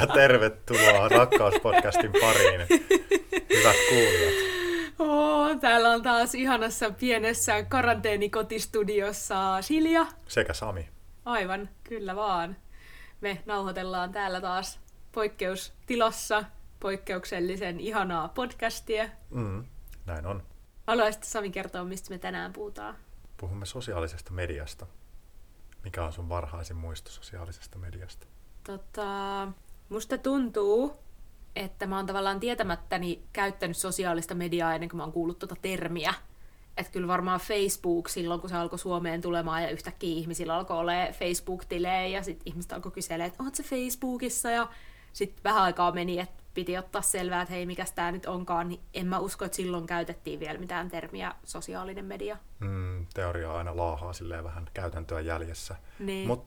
Ja tervetuloa Rakkauspodcastin pariin, hyvät kuulijat. Täällä on taas ihanassa pienessä karanteenikotistudiossa Silja. Sekä Sami. Aivan, kyllä vaan. Me nauhoitellaan täällä taas poikkeustilassa poikkeuksellisen ihanaa podcastia. Näin on. Haluaisitko Sami kertoa, mistä me tänään puhutaan? Puhumme sosiaalisesta mediasta. Mikä on sun varhaisin muisto sosiaalisesta mediasta? Musta tuntuu, että mä oon tavallaan tietämättäni käyttänyt sosiaalista mediaa ennen kuin mä oon kuullut tuota termiä. Että kyllä varmaan Facebook silloin, kun se alkoi Suomeen tulemaan ja yhtäkkiä ihmisillä alkoi olemaan Facebook-tilejä ja sitten ihmiset alkoi kyselemään, että oot sä Facebookissa? Ja sitten vähän aikaa meni, että piti ottaa selvää, että hei, mikäs tää nyt onkaan, niin en mä usko, että silloin käytettiin vielä mitään termiä sosiaalinen media. Teoria aina laahaa silleen vähän käytäntöä jäljessä. Niin. Mut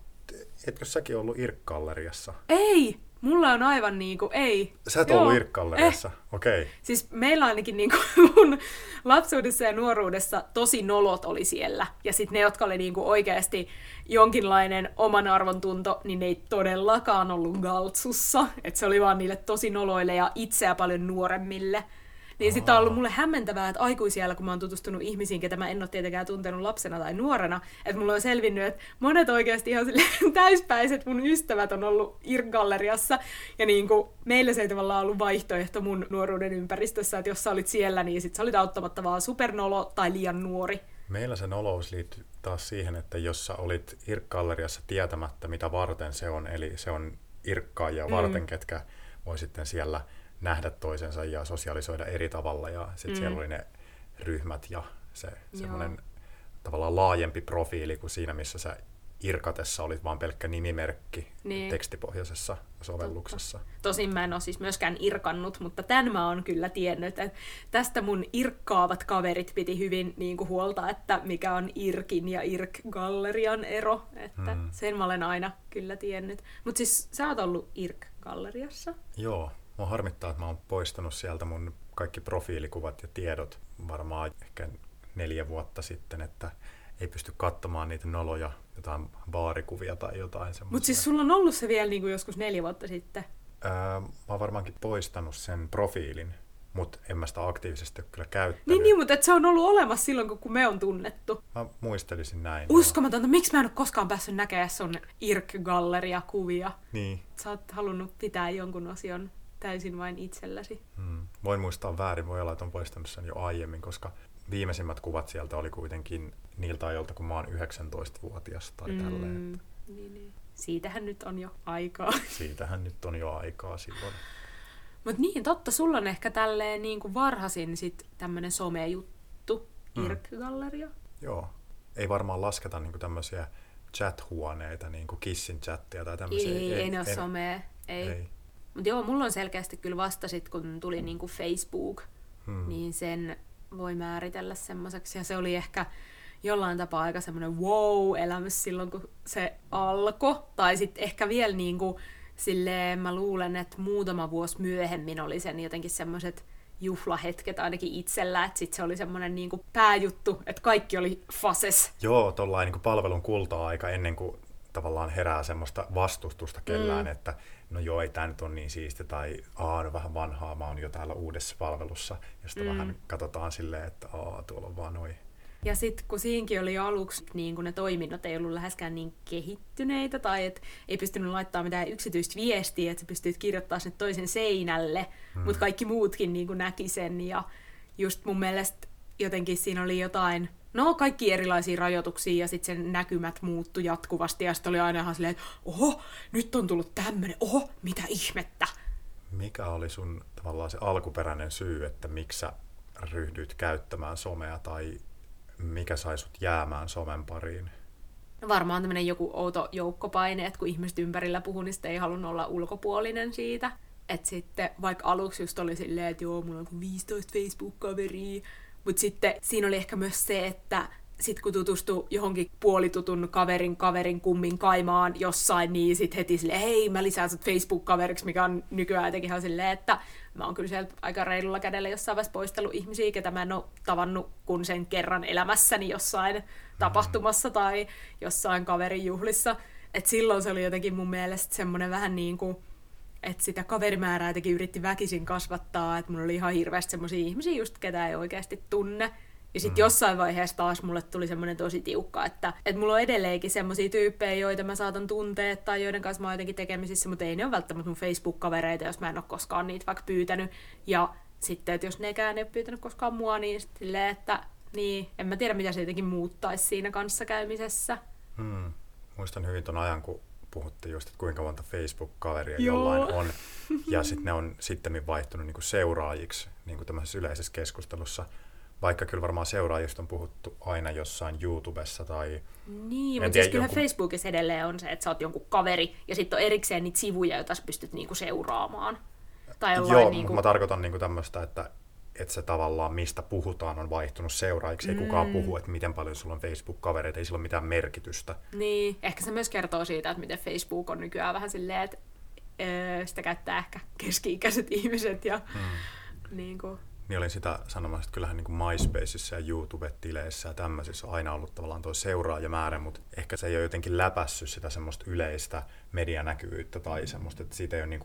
etkö säkin ollut IRC-galleriassa? Ei! Mulla on aivan niinku, ei. Sä et ollut IRC-galleriassa? Okei. Okay. Siis meillä ainakin niinku mun lapsuudessa ja nuoruudessa tosi nolot oli siellä. Ja sit ne, jotka oli niinku oikeesti jonkinlainen oman arvontunto, niin ne ei todellakaan ollut galtsussa. Et se oli vaan niille tosi noloille ja itseä paljon nuoremmille. Niin sit on ollut mulle hämmentävää, että aikuisiellä, kun mä oon tutustunut ihmisiin, ketä mä en ole tietenkään tuntenut lapsena tai nuorena, että mulla on selvinnyt, että monet oikeasti ihan täyspäiset mun ystävät on ollut IRC-galleriassa, ja niin kuin meillä se ei tavallaan ollut vaihtoehto mun nuoruuden ympäristössä, että jos sä olit siellä, niin sit sä olit auttamatta vaan supernolo tai liian nuori. Meillä se nolous liittyy taas siihen, että jos sä olit IRC-galleriassa tietämättä, mitä varten se on, eli se on IRC-kaajia varten, ketkä voi sitten siellä nähdä toisensa ja sosialisoida eri tavalla, ja sitten siellä oli ne ryhmät ja se semmoinen tavallaan laajempi profiili kuin siinä, missä sä IRCatessa olit vaan pelkkä nimimerkki tekstipohjaisessa sovelluksessa. Tosin mä en ole siis myöskään IRCannut, mutta tämän mä oon kyllä tiennyt, että tästä mun IRCkaavat kaverit piti hyvin niin kuin huolta, että mikä on IRCin ja IRC-gallerian ero, että sen mä olen aina kyllä tiennyt. Mutta siis sä oot ollut IRC-galleriassa? Joo. Mua harmittaa, että mä oon poistanut sieltä mun kaikki profiilikuvat ja tiedot varmaan ehkä 4 vuotta sitten, että ei pysty katsomaan niitä noloja, jotain baarikuvia tai jotain semmoista. Mutta siis sulla on ollut se vielä niin kuin joskus 4 vuotta sitten? Mä oon varmaankin poistanut sen profiilin, mutta en mä sitä aktiivisesti ole kyllä käyttänyt. Niin, mutta et se on ollut olemassa silloin, kun me on tunnettu. Mä muistelisin näin. Uskomatonta, miksi mä en ole koskaan päässyt näkemään sun IRC-galleria-kuvia? Niin. Sä oot halunnut pitää jonkun osion täysin vain itselläsi. Voin muistaa väärin, voi olla, että on poistanut sen jo aiemmin, koska viimeisimmät kuvat sieltä oli kuitenkin niiltä ajoilta, kun mä oon 19-vuotias tai tälleen. Niin. Siitähän nyt on jo aikaa. silloin. Mut niin, totta, sulla on ehkä tälleen niin kuin varhaisin sit tämmönen somejuttu, IRC-galleria. Joo, ei varmaan lasketa niin kuin tämmöisiä chat-huoneita, niin kuin kissin chattia tai tämmöisiä. Ei ne ole somea, ei. Mutta joo, mulla on selkeästi kyllä vasta sit, kun tuli niinku Facebook, niin sen voi määritellä semmoiseksi. Ja se oli ehkä jollain tapaa aika semmoinen wow-elämys silloin, kun se alkoi. Tai sitten ehkä vielä niinku silleen, mä luulen, että muutama vuosi myöhemmin oli sen jotenkin semmoiset juhlahetket ainakin itsellä, että sitten se oli semmoinen niinku pääjuttu, että kaikki oli fases. Joo, tollain niinku palvelun kulta-aika ennen kuin tavallaan herää semmoista vastustusta kellään, että no joo, ei tää nyt ole niin siistiä, tai no vähän vanhaa, mä oon jo täällä uudessa palvelussa, ja sitten vähän katsotaan silleen, että tuolla on vaan noi. Ja sitten kun siinkin oli aluksi, niin kun ne toiminnot ei ollut läheskään niin kehittyneitä, tai et ei pystynyt laittamaan mitään yksityistä viestiä, että sä pystyt kirjoittamaan sen toisen seinälle, mutta kaikki muutkin niin kun näki sen, ja just mun mielestä jotenkin siinä oli jotain, kaikki erilaisia rajoituksia ja sitten sen näkymät muuttui jatkuvasti ja sitten oli aina ihan silleen, että oho, nyt on tullut tämmöinen, oho, mitä ihmettä. Mikä oli sun tavallaan se alkuperäinen syy, että miksi sä ryhdyit käyttämään somea tai mikä sai sut jäämään somen pariin? No varmaan tämmöinen joku outo joukkopaine, että kun ihmiset ympärillä puhuu, niin sitten ei halunnut olla ulkopuolinen siitä. Että sitten vaikka aluksi just oli silleen, että joo, mulla on 15 Facebook-kaveria. Mutta sitten siinä oli ehkä myös se, että sitten kun tutustui johonkin puolitutun kaverin kummin kaimaan jossain, niin sitten heti silleen, hei, mä lisään sut Facebook-kaveriksi, mikä on nykyään jotenkin ihan silleen, että mä oon kyllä sieltä aika reilulla kädellä jossain vaiheessa poistellut ihmisiä, ketä mä en ole tavannut kun sen kerran elämässäni jossain tapahtumassa tai jossain kaverin juhlissa. Et silloin se oli jotenkin mun mielestä semmoinen vähän niin kuin, että sitä kaverimäärää jotenkin yritti väkisin kasvattaa, että mun oli ihan hirveästi semmoisia ihmisiä just, ketä ei oikeasti tunne. Ja sitten jossain vaiheessa taas mulle tuli semmoinen tosi tiukka, että mulla on edelleenkin semmoisia tyyppejä, joita mä saatan tuntea tai joiden kanssa mä oon jotenkin tekemisissä, mutta ei ne ole välttämättä mun Facebook-kavereita, jos mä en ole koskaan niitä vaikka pyytänyt. Ja sitten, että jos nekään ei ole pyytänyt koskaan mua, niin sitten silleen, että niin, en mä tiedä, mitä se jotenkin muuttaisi siinä kanssakäymisessä. Hmm. Muistan hyvin ton ajan, kun puhuttiin just, että kuinka monta Facebook-kaveria jollain on. Ja sitten ne on sittemmin vaihtunut niin kuin seuraajiksi niin kuin tämmöisessä yleisessä keskustelussa. Vaikka kyllä varmaan seuraajista on puhuttu aina jossain YouTubessa tai... Niin, mutta siis kyllähän jonkun... Facebookissa edelleen on se, että sä oot jonkun kaveri ja sitten on erikseen niitä sivuja, joita sä pystyt niinku seuraamaan. Tai joo, mutta niinku... mä tarkoitan niinku tämmöistä, että se tavallaan mistä puhutaan on vaihtunut seuraajiksi. Ei kukaan puhu, että miten paljon sulla on Facebook-kavereita, ei sillä ole mitään merkitystä. Niin, ehkä se myös kertoo siitä, että miten Facebook on nykyään vähän silleen, että sitä käyttää ehkä keski-ikäiset ihmiset ja niinku... Niin olin sitä sanomassa, että kyllähän niin MySpaceissa ja YouTube-tileissä ja tämmöisissä on aina ollut tavallaan tuo seuraajamäärä, mutta ehkä se ei ole jotenkin läpässyt sitä semmoista yleistä medianäkyvyyttä tai semmoista, että siitä ei ole niin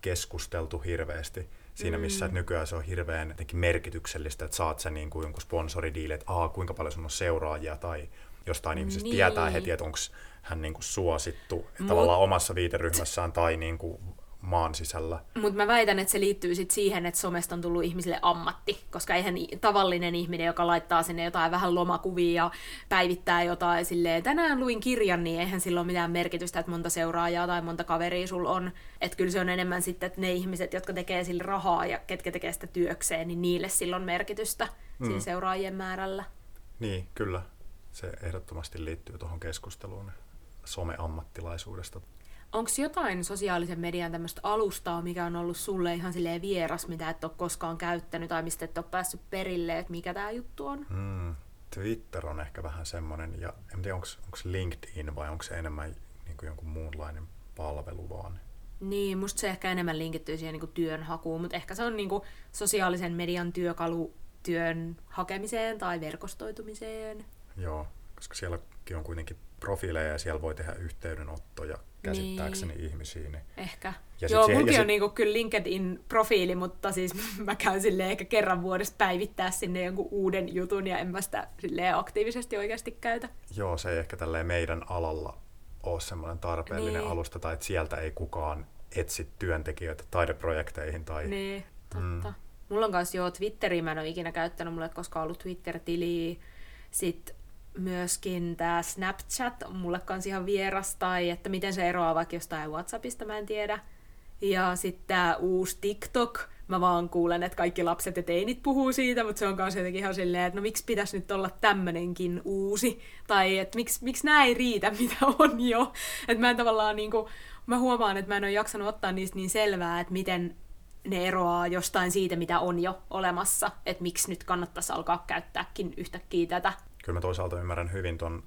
keskusteltu hirveästi siinä, missä nykyään se on hirveän merkityksellistä, että saat sä niin kuin jonkun sponsoridiili, että kuinka paljon sun on seuraajia tai jostain ihmisestä tietää heti, että onko hän niin kuin suosittu tavallaan omassa viiteryhmässään tai niin kuin maan sisällä. Mutta mä väitän, että se liittyy sit siihen, että somesta on tullut ihmisille ammatti, koska eihän tavallinen ihminen, joka laittaa sinne jotain vähän lomakuvia ja päivittää jotain silleen, tänään luin kirjan, niin eihän sillä ole mitään merkitystä, että monta seuraajaa tai monta kaveria sulla on. Että kyllä se on enemmän sitten, että ne ihmiset, jotka tekee sillä rahaa ja ketkä tekee sitä työkseen, niin niille sillä on merkitystä siinä seuraajien määrällä. Niin, kyllä. Se ehdottomasti liittyy tuohon keskusteluun someammattilaisuudesta. Onko jotain sosiaalisen median tämmöistä alustaa, mikä on ollut sulle ihan silleen vieras, mitä et ole koskaan käyttänyt tai mistä et ole päässyt perille, että mikä tämä juttu on? Twitter on ehkä vähän semmoinen, ja en tiedä, onko LinkedIn vai onko se enemmän niin kuin jonkun muunlainen palvelu vaan? Niin, musta se ehkä enemmän linkittyy siihen niin kuin työnhakuun, mutta ehkä se on niin kuin sosiaalisen median työkalu työn hakemiseen tai verkostoitumiseen. Joo, koska sielläkin on kuitenkin profiileja ja siellä voi tehdä yhteydenottoja käsittääkseni ihmisiin. Niin. Ehkä. Ja joo, mulki on niinku kyllä LinkedIn-profiili, mutta siis mä käyn silleen ehkä kerran vuodessa päivittää sinne jonkun uuden jutun ja en mä sitä aktiivisesti oikeasti käytä. Joo, se ei ehkä tälleen meidän alalla ole semmoinen tarpeellinen alusta tai että sieltä ei kukaan etsi työntekijöitä taideprojekteihin. Tai... Niin, totta. Mulla on kanssa Twitteriä, mä en ole ikinä käyttänyt, mulla ei koskaan ollut Twitter-tiliä. Sitten myöskin tämä Snapchat on mulle kans ihan vieras, tai että miten se eroaa vaikka jostain WhatsAppista, mä en tiedä. Ja sitten tämä uusi TikTok, mä vaan kuulen, että kaikki lapset ja teinit puhuu siitä, mutta se on kans jotenkin ihan silleen, että no miksi pitäisi nyt olla tämmönenkin uusi, tai että miksi nää ei riitä, mitä on jo. Että mä en tavallaan niinku, mä huomaan, että mä en ole jaksanut ottaa niistä niin selvää, että miten ne eroaa jostain siitä, mitä on jo olemassa, että miksi nyt kannattaisi alkaa käyttääkin yhtäkkiä tätä. Kyllä mä toisaalta ymmärrän hyvin ton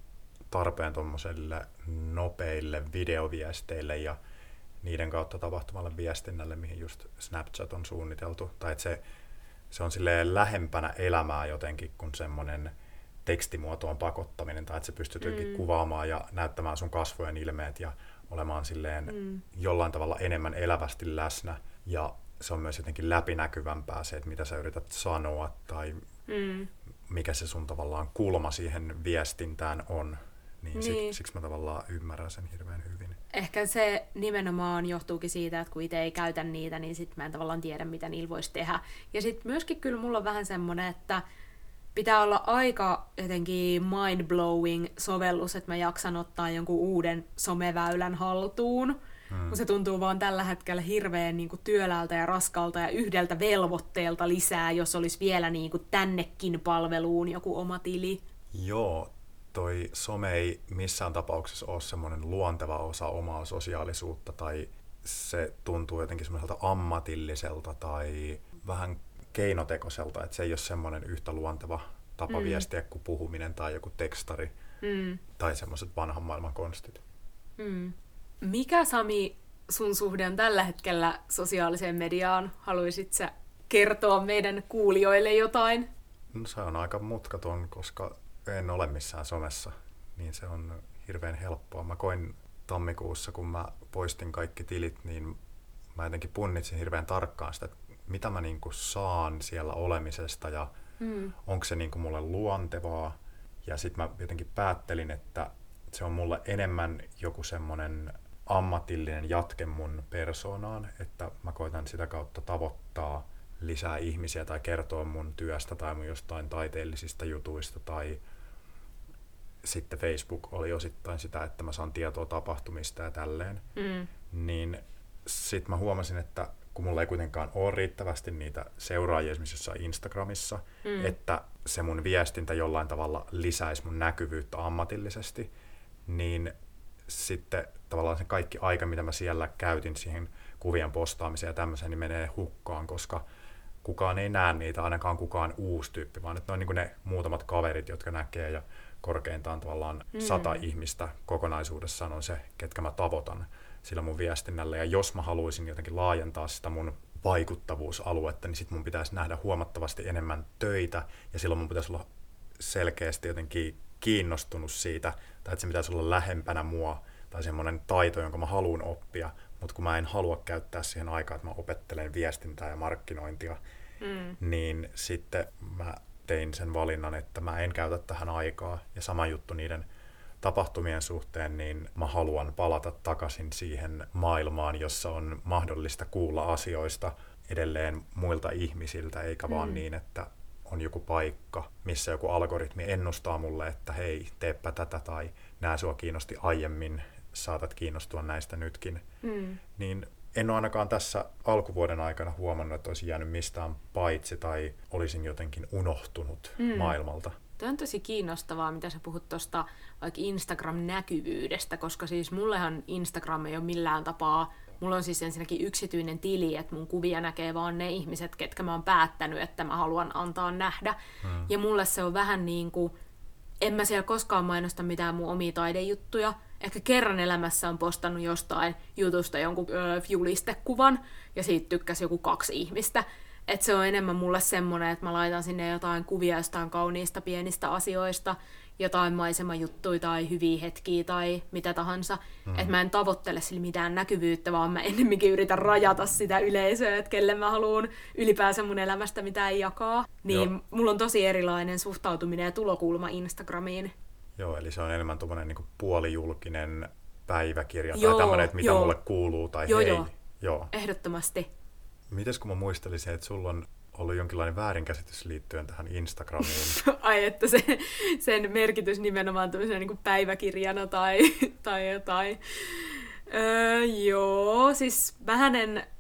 tarpeen tommoselle nopeille videoviesteille ja niiden kautta tapahtuvalle viestinnälle, mihin just Snapchat on suunniteltu. Tai että se on silleen lähempänä elämää jotenkin kuin semmoinen tekstimuotoon pakottaminen. Tai että se pystyt kuvaamaan ja näyttämään sun kasvojen ilmeet ja olemaan silleen jollain tavalla enemmän elävästi läsnä. Ja se on myös jotenkin läpinäkyvämpää se, että mitä sä yrität sanoa tai... mikä se sun tavallaan kulma siihen viestintään on, niin siksi mä tavallaan ymmärrän sen hirveän hyvin. Ehkä se nimenomaan johtuukin siitä, että kun itse ei käytä niitä, niin sit mä en tavallaan tiedä, mitä niillä voisi tehdä. Ja sit myöskin kyllä mulla on vähän semmonen, että pitää olla aika jotenkin mind-blowing sovellus, että mä jaksan ottaa jonkun uuden someväylän haltuun. Kun se tuntuu vaan tällä hetkellä hirveän niin kuin työläältä ja raskalta ja yhdeltä velvoitteelta lisää, jos olisi vielä niin kuin tännekin palveluun joku oma tili. Joo, toi some ei missään tapauksessa ole semmoinen luonteva osa omaa sosiaalisuutta tai se tuntuu jotenkin semmoiselta ammatilliselta tai vähän keinotekoiselta, että se ei ole semmoinen yhtä luonteva tapa viestiä kuin puhuminen tai joku tekstari tai semmoiset vanhan maailman konstit. Mikä, Sami, sun suhde on tällä hetkellä sosiaaliseen mediaan? Haluaisit sä kertoa meidän kuulijoille jotain? No se on aika mutkaton, koska en ole missään somessa, niin se on hirveän helppoa. Mä koin tammikuussa, kun mä poistin kaikki tilit, niin mä jotenkin punnitsin hirveän tarkkaan sitä, että mitä mä niinku saan siellä olemisesta ja onko se niinku mulle luontevaa. Ja sit mä jotenkin päättelin, että se on mulle enemmän joku semmonen ammatillinen jatke mun persoonaan, että mä koitan sitä kautta tavoittaa lisää ihmisiä tai kertoa mun työstä tai mun jostain taiteellisista jutuista. Tai sitten Facebook oli osittain sitä, että mä saan tietoa tapahtumista ja tälleen. Niin sit mä huomasin, että kun mulla ei kuitenkaan ole riittävästi niitä seuraajia esimerkiksi jossain Instagramissa, että se mun viestintä jollain tavalla lisäisi mun näkyvyyttä ammatillisesti, niin sitten tavallaan se kaikki aika, mitä mä siellä käytin siihen kuvien postaamiseen ja tämmöiseen, niin menee hukkaan, koska kukaan ei näe niitä, ainakaan kukaan uusi tyyppi, vaan että ne on niin kuin ne muutamat kaverit, jotka näkee, ja korkeintaan tavallaan 100 ihmistä kokonaisuudessaan on se, ketkä mä tavoitan sillä mun viestinnällä. Ja jos mä haluaisin jotenkin laajentaa sitä mun vaikuttavuusaluetta, niin sit mun pitäisi nähdä huomattavasti enemmän töitä, ja silloin mun pitäisi olla selkeästi jotenkin kiinnostunut siitä, tai että se pitäisi olla lähempänä mua, tai semmoinen taito, jonka mä haluan oppia, mutta kun mä en halua käyttää siihen aikaa, että mä opettelen viestintää ja markkinointia, niin sitten mä tein sen valinnan, että mä en käytä tähän aikaa. Ja sama juttu niiden tapahtumien suhteen, niin mä haluan palata takaisin siihen maailmaan, jossa on mahdollista kuulla asioista edelleen muilta ihmisiltä, eikä vaan niin, että on joku paikka, missä joku algoritmi ennustaa mulle, että hei, teepä tätä, tai nää sua kiinnosti aiemmin, saatat kiinnostua näistä nytkin. Niin en ole ainakaan tässä alkuvuoden aikana huomannut, että olisi jäänyt mistään paitsi tai olisin jotenkin unohtunut maailmalta. Tämä on tosi kiinnostavaa, mitä sä puhut tuosta vaikka Instagram-näkyvyydestä, koska siis mullehan Instagram ei ole millään tapaa. Mulla on siis ensinnäkin yksityinen tili, että mun kuvia näkee vaan ne ihmiset, ketkä mä oon päättänyt, että mä haluan antaa nähdä. Ja mulle se on vähän niin kuin, en mä siellä koskaan mainosta mitään mun omia taidejuttuja. Ehkä kerran elämässä on postannut jostain jutusta jonkun julistekuvan, ja siitä tykkäsi joku 2 ihmistä. Et se on enemmän mulle semmoinen, että mä laitan sinne jotain kuvia jostain kauniista pienistä asioista, jotain maisemajuttuja tai hyviä hetkiä tai mitä tahansa. Että mä en tavoittele sille mitään näkyvyyttä, vaan mä ennemminkin yritän rajata sitä yleisöä, että kelle mä haluan ylipäänsä mun elämästä mitään jakaa. Niin mulla on tosi erilainen suhtautuminen ja tulokulma Instagramiin. Joo, eli se on enemmän tuommoinen niinku puolijulkinen päiväkirja tai tämmöinen, että mitä mulle kuuluu tai hei. Joo, ehdottomasti. Mites kun mä muistelisin, että sulla on ollut jonkinlainen väärinkäsitys liittyen tähän Instagramiin? Ai, että sen merkitys nimenomaan tämmöisenä niin kuin päiväkirjana tai jotain. Joo, siis vähän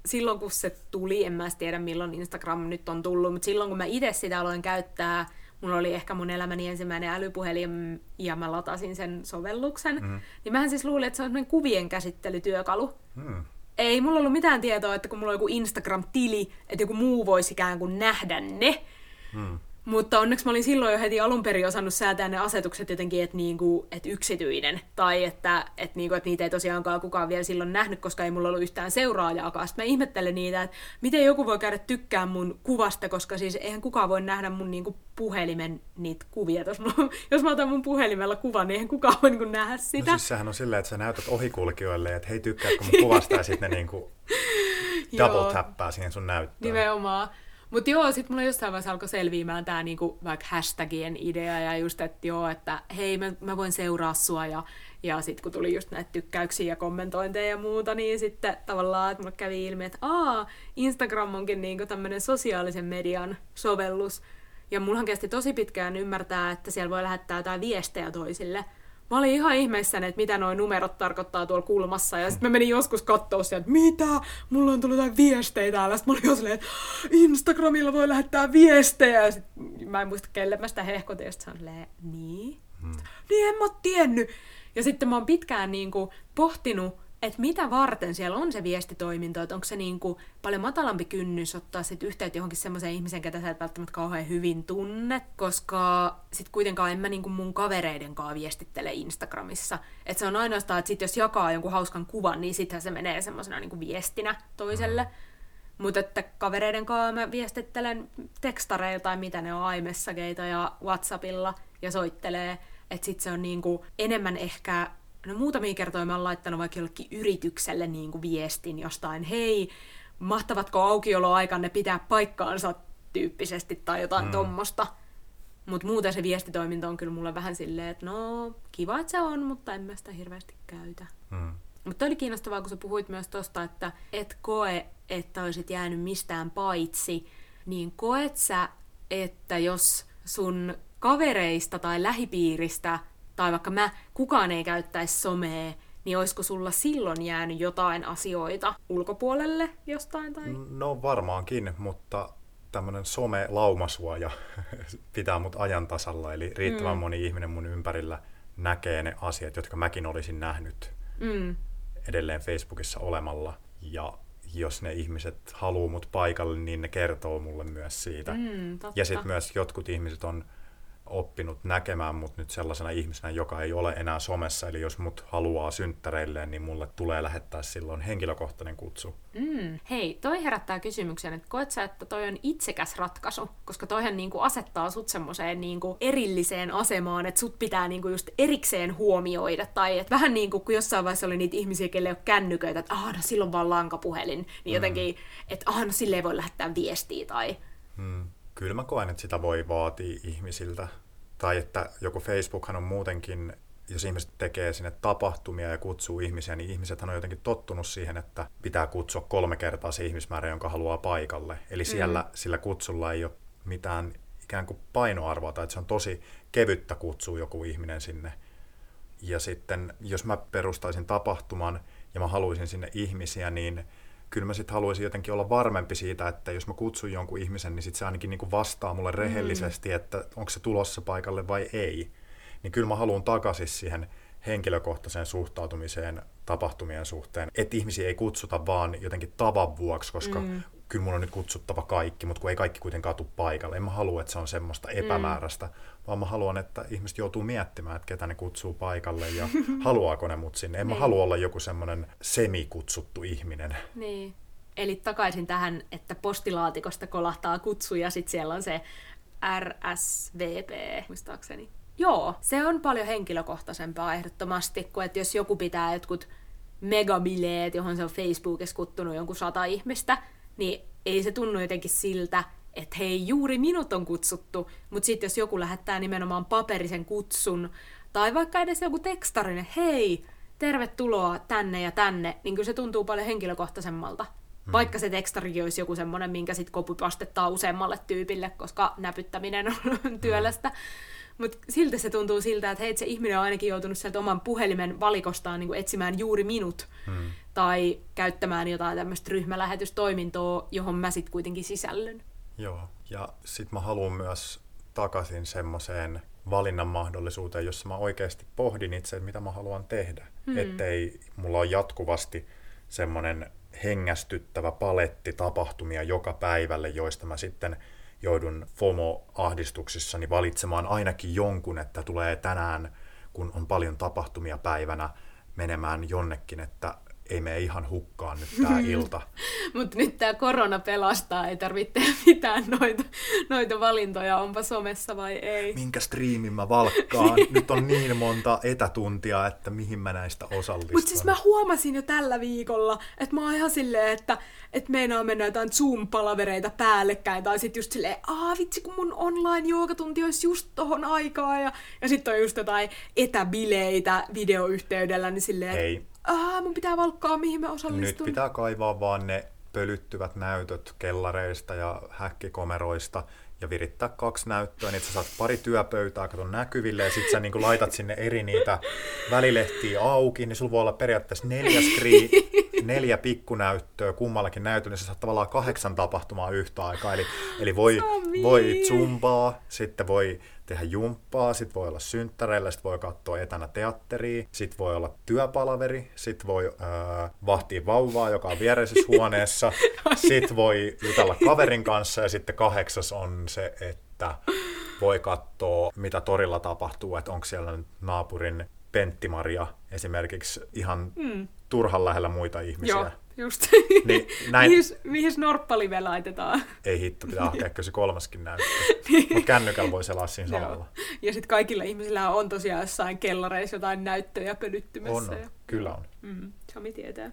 silloin kun se tuli, en mä tiedä milloin Instagram nyt on tullut, mutta silloin kun mä itse sitä aloin käyttää, mulla oli ehkä mun elämäni ensimmäinen älypuhelin ja mä latasin sen sovelluksen, niin mähän siis luulin, että se on semmoinen kuvien käsittelytyökalu. Ei mulla ollut mitään tietoa, että kun mulla on joku Instagram-tili, että joku muu voisi ikään kuin nähdä ne. Mutta onneksi mä olin silloin jo heti alun perin osannut säätää ne asetukset jotenkin, että, niinku, että yksityinen. Tai että niitä ei tosiaankaan kukaan vielä silloin nähnyt, koska ei mulla ollut yhtään seuraajaakaan. Sitten mä ihmettelen niitä, että miten joku voi käydä tykkää mun kuvasta, koska siis eihän kukaan voi nähdä mun niinku puhelimen niitä kuvia. Jos mä otan mun puhelimella kuvan, niin eihän kukaan voi niinku nähdä sitä. No siis sehän on silleen, että sä näytät ohikulkijoille, että hei, tykkäätkö mun kuvasta, ja sitten ne niinku double tappaa siihen sun näyttöön. Nimenomaan. Mutta joo, sit mulla jossain vaiheessa alkoi selviämään tää niinku vaikka hashtagien idea ja just, että joo, että hei, mä voin seuraa sua ja sit kun tuli just näitä tykkäyksiä ja kommentointeja ja muuta, niin sitten tavallaan, että mulla kävi ilmi, että Instagram onkin niinku tämmönen sosiaalisen median sovellus. Ja mullahan kesti tosi pitkään ymmärtää, että siellä voi lähettää jotain viestejä toisille. Mä olin ihan ihmeissäni, että mitä nuo numerot tarkoittaa tuolla kulmassa. Ja sitten mä menin joskus katsoa sieltä, että mitä? Mulla on tullut jotain viestejä täällä. Sitten mä olin silleen, että Instagramilla voi lähettää viestejä. Ja sit, mä en muista kelle mä sitä hehkotin. Ja sitten sanoin, niin? Niin en mä oo tiennyt. Ja sitten mä oon pitkään niinku pohtinut, että mitä varten siellä on se viestitoiminta. Että onko se niinku paljon matalampi kynnys ottaa sit yhteyttä johonkin semmoiseen ihmiseen, ketä sä et välttämättä kauhean hyvin tunne, koska sit kuitenkaan en mä niinku mun kavereiden kanssa viestittele Instagramissa. Että se on ainoastaan, että sit jos jakaa jonkun hauskan kuvan, niin sittenhän se menee semmoisena niinku viestinä toiselle. Mutta että kavereiden kanssa mä viestittelen tekstareilla tai mitä ne on, iMessageita ja WhatsAppilla ja soittelee. Että sit se on niinku enemmän ehkä no muutamia kertoja mä oon laittanut vaikka jollekin yritykselle niin kuin viestin jostain, hei, mahtavatko aukioloaikanne pitää paikkaansa tyyppisesti tai jotain tommosta. Mutta muuten se viestitoiminta on kyllä mulle vähän silleen, että no kiva, että se on, mutta en mä sitä hirveästi käytä. Mutta oli kiinnostavaa, kun sä puhuit myös tosta, että et koe, että olisit jäänyt mistään paitsi, niin koet sä, että jos sun kavereista tai lähipiiristä tai vaikka kukaan ei käyttäisi somea, niin olisiko sulla silloin jäänyt jotain asioita ulkopuolelle jostain? Tai? No varmaankin, mutta tämmöinen some-laumasuoja pitää mut ajan tasalla, eli riittävän moni ihminen mun ympärillä näkee ne asiat, jotka mäkin olisin nähnyt edelleen Facebookissa olemalla. Ja jos ne ihmiset haluaa mut paikalle, niin ne kertoo mulle myös siitä. Ja sitten myös jotkut ihmiset on oppinut näkemään mut nyt sellaisena ihmisenä, joka ei ole enää somessa. Eli jos mut haluaa synttäreilleen, niin mulle tulee lähettää silloin henkilökohtainen kutsu. Hei, toi herättää kysymyksen, että koet sä, että toi on itsekäs ratkaisu? Koska toihan niinku asettaa sut semmoiseen niinku erilliseen asemaan, että sut pitää niinku just erikseen huomioida. Tai että vähän niinku, kun jossain vaiheessa oli niitä ihmisiä, kelle ei ole kännyköitä, että no silloin vaan lankapuhelin. Niin jotenkin, että no sille ei voi lähettää viestiä tai... Kyllä mä koen, että sitä voi vaatia ihmisiltä. Tai että joku Facebookhan on muutenkin, jos ihmiset tekee sinne tapahtumia ja kutsuu ihmisiä, niin ihmisethän on jotenkin tottunut siihen, että pitää kutsua 3 kertaa se ihmismäärä, jonka haluaa paikalle. Eli siellä sillä kutsulla ei ole mitään ikään kuin painoarvoa, tai että se on tosi kevyttä kutsua joku ihminen sinne. Ja sitten jos mä perustaisin tapahtuman ja mä haluaisin sinne ihmisiä, niin kyllä mä sitten haluaisin jotenkin olla varmempi siitä, että jos mä kutsun jonkun ihmisen, niin sitten se ainakin niinku vastaa mulle rehellisesti, että onko se tulossa paikalle vai ei. Niin kyllä mä haluan takaisin siihen henkilökohtaiseen suhtautumiseen tapahtumien suhteen. Että ihmisiä ei kutsuta vaan jotenkin tavan vuoksi, koska kyllä mun on nyt kutsuttava kaikki, mutta kun ei kaikki kuitenkaan tule paikalle. En mä halua, että se on semmoista epämääräistä, vaan mä haluan, että ihmiset joutuu miettimään, että ketä ne kutsuu paikalle ja haluaako ne mut sinne. En mä halua olla joku semmoinen semikutsuttu ihminen. Niin. Eli takaisin tähän, että postilaatikosta kolahtaa kutsuja, sit siellä on se RSVP, muistaakseni. Joo, se on paljon henkilökohtaisempaa ehdottomasti, kuin että jos joku pitää jotkut megabileet, johon se on Facebookissa kuttunut jonkun 100 ihmistä, niin ei se tunnu jotenkin siltä, että hei, juuri minut on kutsuttu, mutta sitten jos joku lähettää nimenomaan paperisen kutsun, tai vaikka edes joku tekstarinen, hei, tervetuloa tänne ja tänne, niin kyllä se tuntuu paljon henkilökohtaisemmalta. Vaikka se tekstarikin olisi joku semmoinen, minkä sitten copypastetaan useammalle tyypille, koska näpyttäminen on työlästä. Mutta siltä se tuntuu siltä, että hei, se ihminen on ainakin joutunut sieltä oman puhelimen valikostaan niin etsimään juuri minut. Tai käyttämään jotain tämmöistä ryhmälähetystoimintoa, johon mä sitten kuitenkin sisällyn. Joo, ja sitten mä haluan myös takaisin semmoiseen valinnan mahdollisuuteen, jossa mä oikeasti pohdin itse, että mitä mä haluan tehdä. Ettei mulla ole jatkuvasti semmoinen hengästyttävä paletti tapahtumia joka päivälle, joista mä sitten joudun FOMO-ahdistuksissani valitsemaan ainakin jonkun, että tulee tänään, kun on paljon tapahtumia päivänä, menemään jonnekin, että ei mene ihan hukkaan nyt tää ilta. Mutta nyt tää korona pelastaa, ei tarvitse mitään noita valintoja, onpa somessa vai ei. Minkä striimin mä valkkaan? Nyt on niin monta etätuntia, että mihin mä näistä osallistun. Mutta siis mä huomasin jo tällä viikolla, että mä oon ihan silleen, että meinaa mennä jotain Zoom-palavereita päällekkäin, tai sit just silleen, vitsi kun mun online-joogatunti olisi just tohon aikaan, ja sit on just jotain etäbileitä videoyhteydellä, niin silleen... Hei. Mun pitää valkkaa, mihin mä osallistun. Nyt pitää kaivaa vaan ne pölyttyvät näytöt kellareista ja häkkikomeroista ja virittää 2 näyttöä, niin sä saat 2 työpöytää, kato näkyville, ja sit sä niin kun laitat sinne eri niitä välilehtiä auki, niin sulla voi olla periaatteessa 4 pikkunäyttöä kummallakin näytöllä, niin sä saat tavallaan 8 tapahtumaa yhtä aikaa, eli voi zumbaa, sitten voi tehdä jumppaa, sit voi olla synttäreillä, sit voi katsoa etänä teatteria, sit voi olla työpalaveri, sit voi vahtia vauvaa, joka on viereisessä huoneessa, sit voi jutella kaverin kanssa, ja sitten 8. on se, että voi katsoa, mitä torilla tapahtuu, että onko siellä naapurin Pentti-Maria esimerkiksi ihan turhan lähellä muita ihmisiä. Joo, just. Niin, näin... Mihin snorppalive laitetaan? Ei hitto, pitää hakea se kolmaskin näyttö. Niin. Mutta kännykällä voi selaa siinä samalla. Ja sitten kaikilla ihmisillä on tosiaan jossain kellareissa jotain näyttöjä pölyttymässä. On, kyllä on. Sami tietää.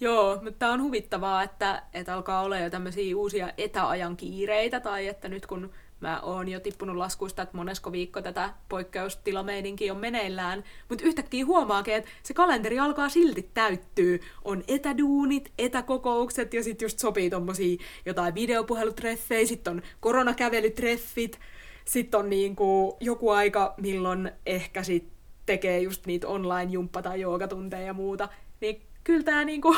Joo, mutta tämä on huvittavaa, että alkaa olla jo tämmöisiä uusia etäajan kiireitä, tai että nyt kun mä oon jo tippunut laskuista, että monesko viikko tätä poikkeustilameininkiä on meneillään, mutta yhtäkkiä huomaakin, että se kalenteri alkaa silti täyttyä. On etäduunit, etäkokoukset ja sitten just sopii tommosia jotain videopuhelutreffejä, sitten on koronakävelytreffit, sitten on niinku joku aika, milloin ehkä sit tekee just niitä online-jumppa- tai joogatunteja ja muuta. Niin kyllä tää niinku,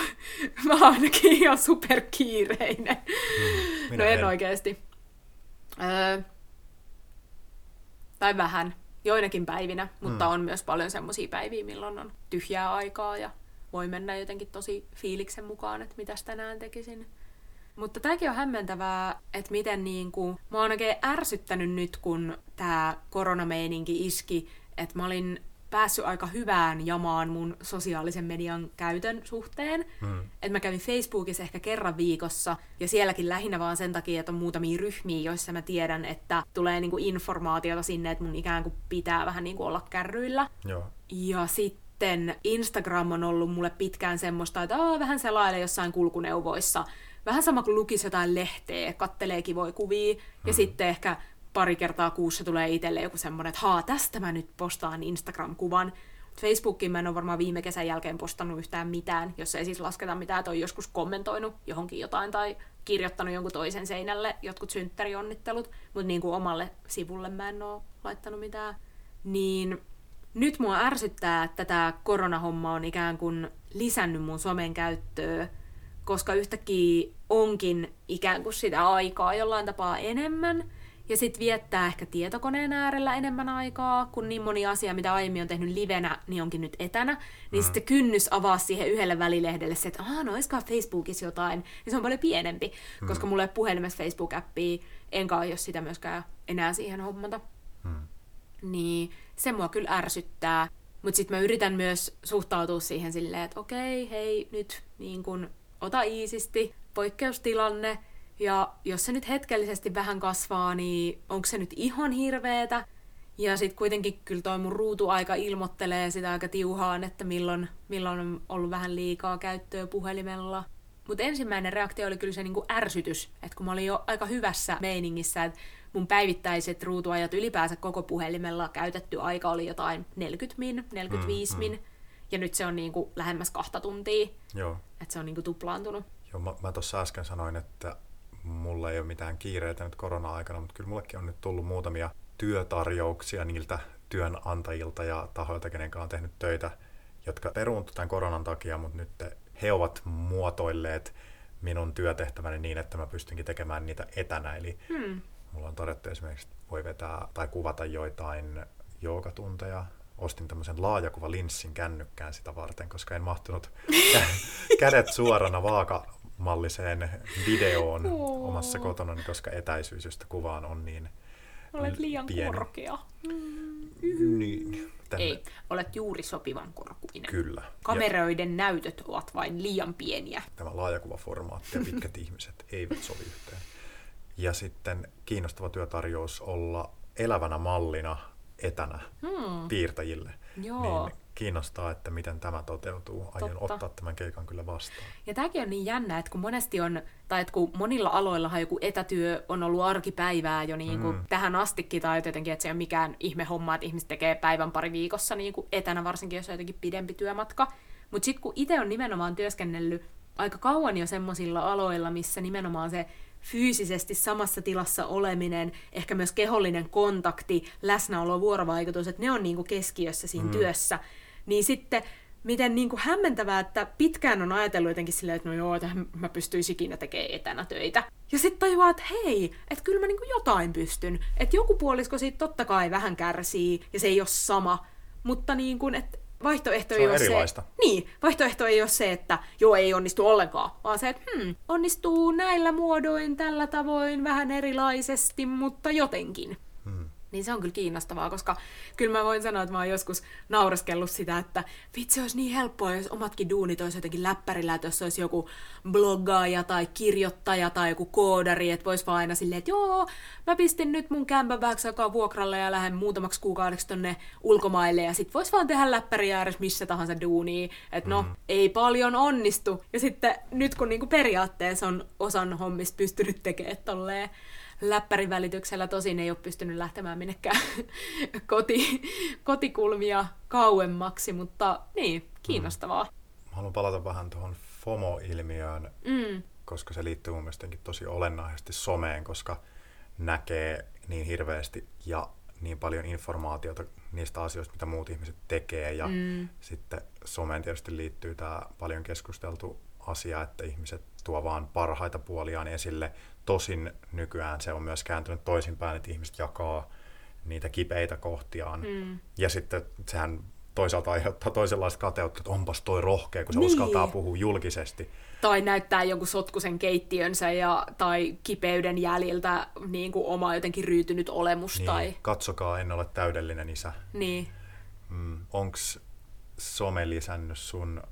mä ainakin ihan superkiireinen. En oikeesti. Tai vähän, joinakin päivinä, mutta on myös paljon semmoisia päiviä, milloin on tyhjää aikaa ja voi mennä jotenkin tosi fiiliksen mukaan, että mitäs tänään tekisin. Mutta tääkin on hämmentävää, että miten niinku, mä oon oikein ärsyttänyt nyt, kun tää koronameininki iski, että mä olin päässyt aika hyvään jamaan mun sosiaalisen median käytön suhteen. Et mä kävin Facebookissa ehkä kerran viikossa, ja sielläkin lähinnä vaan sen takia, että on muutamia ryhmiä, joissa mä tiedän, että tulee niinku informaatiota sinne, että mun ikään kuin pitää vähän niinku olla kärryillä. Joo. Ja sitten Instagram on ollut mulle pitkään semmoista, että vähän selaile jossain kulkuneuvoissa. Vähän sama kuin lukisi jotain lehteä, kattelee kivoja kuvia, ja sitten ehkä pari kertaa kuussa tulee itselle joku semmoinen, että tästä mä nyt postaan Instagram-kuvan. Facebookiin mä en ole varmaan viime kesän jälkeen postannut yhtään mitään, jos ei siis lasketa mitään, että on joskus kommentoinut johonkin jotain tai kirjoittanut jonkun toisen seinälle jotkut synttärionnittelut, mutta niin kuin omalle sivulle mä en ole laittanut mitään. Niin nyt mua ärsyttää, että tämä koronahomma on ikään kuin lisännyt mun somen käyttöä, koska yhtäkkiä onkin ikään kuin sitä aikaa jollain tapaa enemmän. Ja sitten viettää ehkä tietokoneen äärellä enemmän aikaa, kun niin moni asia, mitä aiemmin on tehnyt livenä, niin onkin nyt etänä. Niin sitten kynnys avaa siihen yhdelle välilehdelle se, että olisikohan Facebookissa jotain, niin se on paljon pienempi. Koska mulla ei ole puhelimessa Facebook-appia, enkä ole sitä myöskään enää siihen hommata. Niin se mua kyllä ärsyttää. Mutta sitten mä yritän myös suhtautua siihen silleen, että hei, nyt niin kun, ota iisisti, poikkeustilanne. Ja jos se nyt hetkellisesti vähän kasvaa, niin onko se nyt ihan hirveetä? Ja sitten kuitenkin kyllä toi mun ruutuaika ilmoittelee sitä aika tiuhaan, että milloin on ollut vähän liikaa käyttöä puhelimella. Mutta ensimmäinen reaktio oli kyllä se niinku ärsytys, että kun mä olin jo aika hyvässä meiningissä, että mun päivittäiset ruutuajat ylipäänsä koko puhelimella käytetty aika oli jotain 45 min, ja nyt se on niinku lähemmäs 2 tuntia, että se on niinku tuplaantunut. Joo, mä tuossa äsken sanoin, että mulla ei ole mitään kiireitä nyt korona-aikana, mutta kyllä mullekin on nyt tullut muutamia työtarjouksia niiltä työnantajilta ja tahoilta, kenenkä on tehnyt töitä, jotka peruuntui tämän koronan takia, mutta nyt he ovat muotoilleet minun työtehtäväni niin, että mä pystynkin tekemään niitä etänä. Eli mulla on todettu esimerkiksi, että voi vetää tai kuvata joitain joogatunteja. Ostin tämmöisen laajakuvalinssin kännykkään sitä varten, koska en mahtunut kädet suorana vaakamalliseen videoon omassa kotonani, koska etäisyys, josta kuvaan on niin olet liian pieni. Korkea. Niin. Ei, olet juuri sopivan korkuinen. Kyllä. Kameroiden näytöt ovat vain liian pieniä. Tämä laajakuvaformaatti ja pitkät ihmiset eivät sovi yhteen. Ja sitten kiinnostava työtarjous olla elävänä mallina etänä piirtäjille, niin kiinnostaa, että miten tämä toteutuu. Aion ottaa tämän keikan kyllä vastaan. Ja tämäkin on niin jännä, että kun monesti on, tai että kun monilla aloillahan joku etätyö on ollut arkipäivää jo niin kuin tähän astikin, tai jotenkin, että se ei ole mikään ihme homma, että ihmiset tekee päivän pari viikossa niin kuin etänä, varsinkin jos on jotenkin pidempi työmatka. Mutta sitten kun itse on nimenomaan työskennellyt aika kauan jo semmoisilla aloilla, missä nimenomaan se fyysisesti samassa tilassa oleminen, ehkä myös kehollinen kontakti, läsnäolo, vuorovaikutus, että ne on niinku keskiössä siinä työssä. Niin sitten, miten niinku hämmentävää, että pitkään on ajatellut jotenkin silleen, että että mä pystyis ikinä tekemään etänä töitä. Ja sitten tajuaa, että että kyllä mä niinku jotain pystyn. Että joku puolisko siitä totta kai vähän kärsii, ja se ei ole sama, mutta niin kuin, että vaihtoehto ei ole erilaista. Niin, vaihtoehto ei ole se, että ei onnistu ollenkaan, vaan se, että onnistuu näillä muodoin, tällä tavoin, vähän erilaisesti, mutta jotenkin. niin se on kyllä kiinnostavaa, koska kyllä mä voin sanoa, että mä oon joskus naureskellut sitä, että vitsi, olisi niin helppoa, jos omatkin duunit olisi jotenkin läppärillä, että jos olisi joku bloggaaja tai kirjoittaja tai joku koodari, että vois vaan aina silleen, että joo, mä pistin nyt mun kämpän vähäksi aikaa vuokralle ja lähden muutamaksi kuukaudeksi tonne ulkomaille ja sit vois vaan tehdä läppäriä edes missä tahansa duunia, että no, ei paljon onnistu. Ja sitten nyt kun niinku periaatteessa on osan hommista pystynyt tekemään tolleen, läppärin välityksellä tosin ei ole pystynyt lähtemään minnekään kotikulmia kauemmaksi, mutta niin, kiinnostavaa. Haluan palata vähän tuohon FOMO-ilmiöön, koska se liittyy mun mielestä tosi olennaisesti someen, koska näkee niin hirveästi ja niin paljon informaatiota niistä asioista, mitä muut ihmiset tekee. Ja sitten someen tietysti liittyy tämä paljon keskusteltu asia, että ihmiset tuo vaan parhaita puoliaan esille. Tosin nykyään se on myös kääntynyt toisinpäin, että ihmiset jakaa niitä kipeitä kohtiaan. Ja sitten sehän toisaalta aiheuttaa toisenlaista kateutta, että onpas toi rohkea, kun se uskaltaa puhua julkisesti. Tai näyttää jonkun sotkusen keittiönsä tai kipeyden jäljiltä niin kuin oma jotenkin ryytynyt olemus. Niin, tai... katsokaa, en ole täydellinen isä. Niin. Onks some lisännyt sun